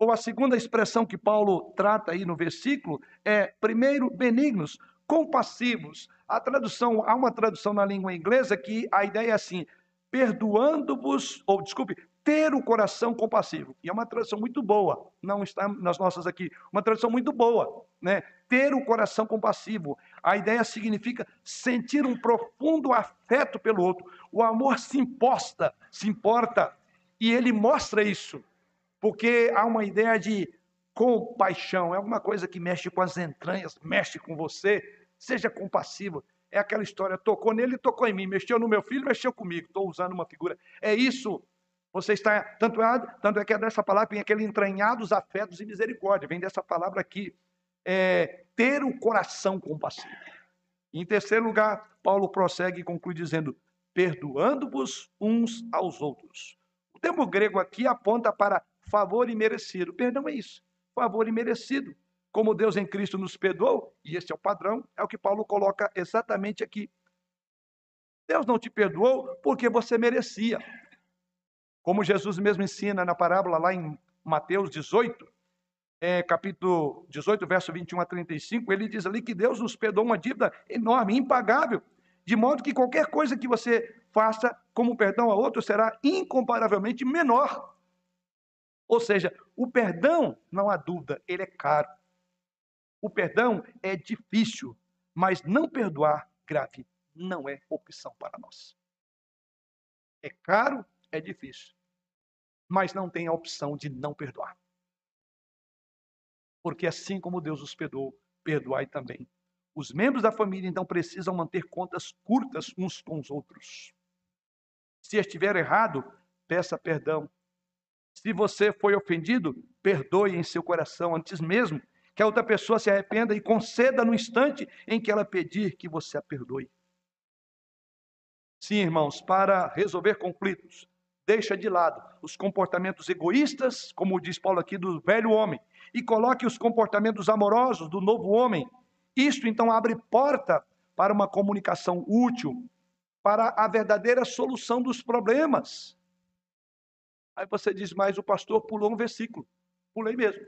ou a segunda expressão que Paulo trata aí no versículo, é, primeiro, benignos, compassivos. A tradução, há uma tradução na língua inglesa que a ideia é assim, perdoando-vos, ou desculpe, ter o coração compassivo. E é uma tradução muito boa, não está nas nossas aqui, uma tradução muito boa, né? Ter o coração compassivo. A ideia significa sentir um profundo afeto pelo outro. O amor se imposta, se importa, e ele mostra isso, porque há uma ideia de compaixão, é alguma coisa que mexe com as entranhas, mexe com você, seja compassivo. É aquela história, tocou nele, tocou em mim, mexeu no meu filho, mexeu comigo, estou usando uma figura. É isso, você está, tanto é, tanto é que é dessa palavra, tem aquele entranhados afetos e misericórdia, vem dessa palavra aqui, é, ter o coração compassivo. Em terceiro lugar, Paulo prossegue e conclui dizendo, perdoando-vos uns aos outros. O termo grego aqui aponta para favor imerecido, perdão é isso, favor imerecido. Como Deus em Cristo nos perdoou, e esse é o padrão, é o que Paulo coloca exatamente aqui. Deus não te perdoou porque você merecia. Como Jesus mesmo ensina na parábola lá em Mateus dezoito, é, capítulo dezoito, verso vinte e um a trinta e cinco, ele diz ali que Deus nos perdoou uma dívida enorme, impagável, de modo que qualquer coisa que você faça como perdão a outro será incomparavelmente menor. Ou seja, o perdão, não há dúvida, ele é caro. O perdão é difícil, mas não perdoar grave não é opção para nós. É caro, é difícil, mas não tem a opção de não perdoar. Porque assim como Deus os perdoou, perdoai também. Os membros da família, então, precisam manter contas curtas uns com os outros. Se estiver errado, peça perdão. Se você foi ofendido, perdoe em seu coração antes mesmo que a outra pessoa se arrependa e conceda no instante em que ela pedir que você a perdoe. Sim, irmãos, para resolver conflitos, deixa de lado os comportamentos egoístas, como diz Paulo aqui, do velho homem, e coloque os comportamentos amorosos do novo homem. Isso, então, abre porta para uma comunicação útil, para a verdadeira solução dos problemas. Aí você diz, mas o pastor pulou um versículo. Pulei mesmo.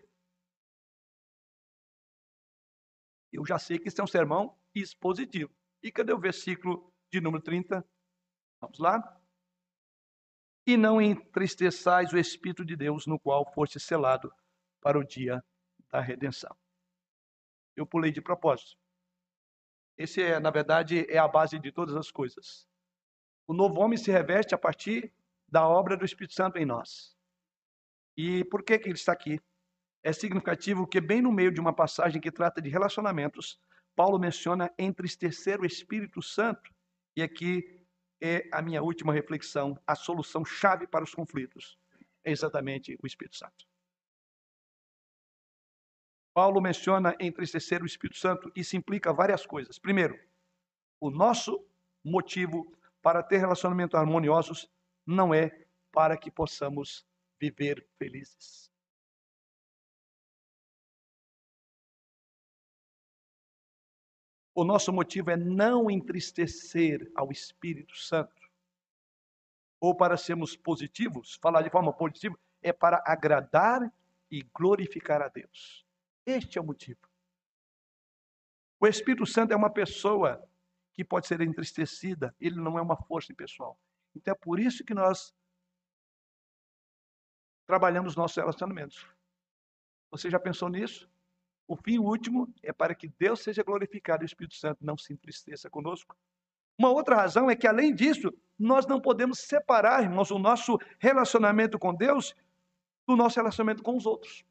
Eu já sei que isso é um sermão expositivo. E cadê o versículo de número trinta? Vamos lá. E não entristeçais o Espírito de Deus, no qual foste selado para o dia da redenção. Eu pulei de propósito. Esse é, na verdade, é a base de todas as coisas. O novo homem se reveste a partir da obra do Espírito Santo em nós. E por que que ele está aqui? É significativo que bem no meio de uma passagem que trata de relacionamentos, Paulo menciona entristecer o Espírito Santo. E aqui é a minha última reflexão, a solução chave para os conflitos. É exatamente o Espírito Santo. Paulo menciona entristecer o Espírito Santo e isso implica várias coisas. Primeiro, o nosso motivo para ter relacionamentos harmoniosos não é para que possamos viver felizes. O nosso motivo é não entristecer ao Espírito Santo. Ou para sermos positivos, falar de forma positiva, é para agradar e glorificar a Deus. Este é o motivo. O Espírito Santo é uma pessoa que pode ser entristecida, ele não é uma força impessoal. Então é por isso que nós trabalhamos nossos relacionamentos. Você já pensou nisso? O fim último é para que Deus seja glorificado e o Espírito Santo não se entristeça conosco. Uma outra razão é que, além disso, nós não podemos separar, irmãos, o nosso relacionamento com Deus do nosso relacionamento com os outros.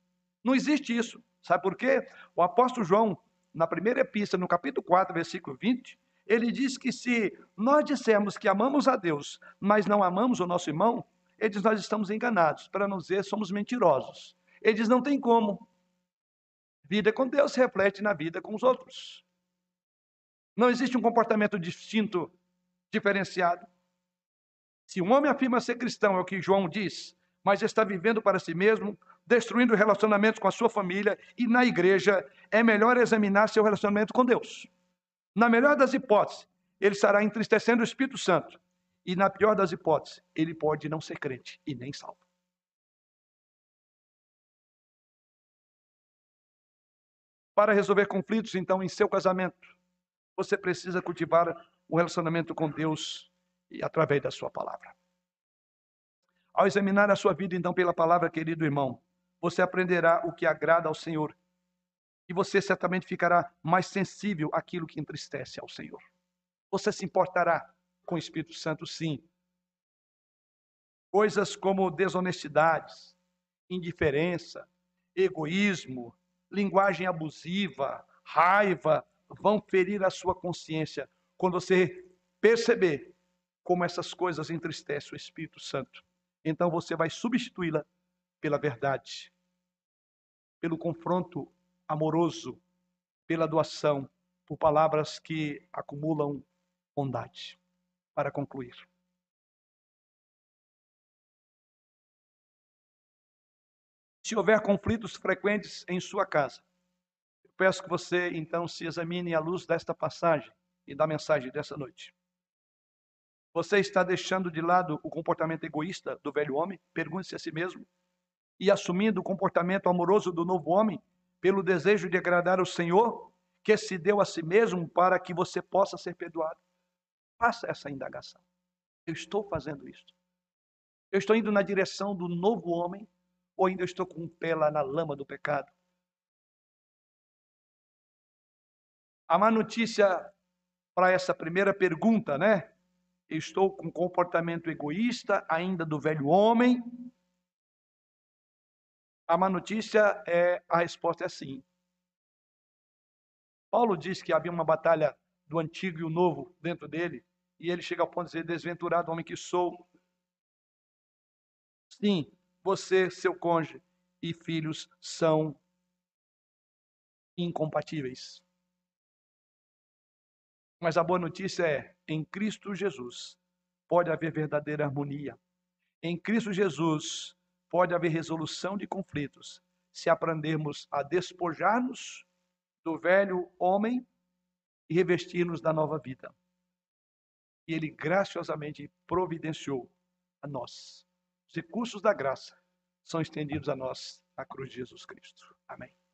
Não existe isso. Sabe por quê? O apóstolo João, na primeira epístola, no capítulo quatro, versículo vinte, ele diz que se nós dissermos que amamos a Deus, mas não amamos o nosso irmão, ele diz, nós estamos enganados, para não dizer, somos mentirosos. Ele diz, não tem como. Vida com Deus reflete na vida com os outros. Não existe um comportamento distinto, diferenciado. Se um homem afirma ser cristão, é o que João diz, mas está vivendo para si mesmo, destruindo relacionamentos com a sua família e na igreja, é melhor examinar seu relacionamento com Deus. Na melhor das hipóteses, ele estará entristecendo o Espírito Santo. E na pior das hipóteses, ele pode não ser crente e nem salvo. Para resolver conflitos, então, em seu casamento, você precisa cultivar o relacionamento com Deus e através da sua palavra. Ao examinar a sua vida, então, pela palavra, querido irmão, você aprenderá o que agrada ao Senhor. E você certamente ficará mais sensível àquilo que entristece ao Senhor. Você se importará com o Espírito Santo, sim. Coisas como desonestidades, indiferença, egoísmo, linguagem abusiva, raiva, vão ferir a sua consciência quando você perceber como essas coisas entristecem o Espírito Santo. Então você vai substituí-la pela verdade, pelo confronto amoroso, pela doação, por palavras que acumulam bondade. Para concluir, se houver conflitos frequentes em sua casa, eu peço que você então se examine à luz desta passagem e da mensagem dessa noite. Você está deixando de lado o comportamento egoísta do velho homem? Pergunte-se a si mesmo. E assumindo o comportamento amoroso do novo homem, pelo desejo de agradar ao Senhor, que se deu a si mesmo para que você possa ser perdoado. Faça essa indagação. Eu estou fazendo isso? Eu estou indo na direção do novo homem? Ou ainda estou com o pé lá na lama do pecado? A má notícia para essa primeira pergunta, né? Eu estou com comportamento egoísta ainda do velho homem? A má notícia é, a resposta é sim. Paulo diz que havia uma batalha do antigo e o novo dentro dele, e ele chega ao ponto de dizer: desventurado homem que sou. Sim. Você, seu cônjuge e filhos são incompatíveis. Mas a boa notícia é, em Cristo Jesus pode haver verdadeira harmonia. Em Cristo Jesus pode haver resolução de conflitos, se aprendermos a despojar-nos do velho homem e revestir-nos da nova vida. E ele graciosamente providenciou a nós. Os recursos da graça são estendidos a nós na cruz de Jesus Cristo. Amém.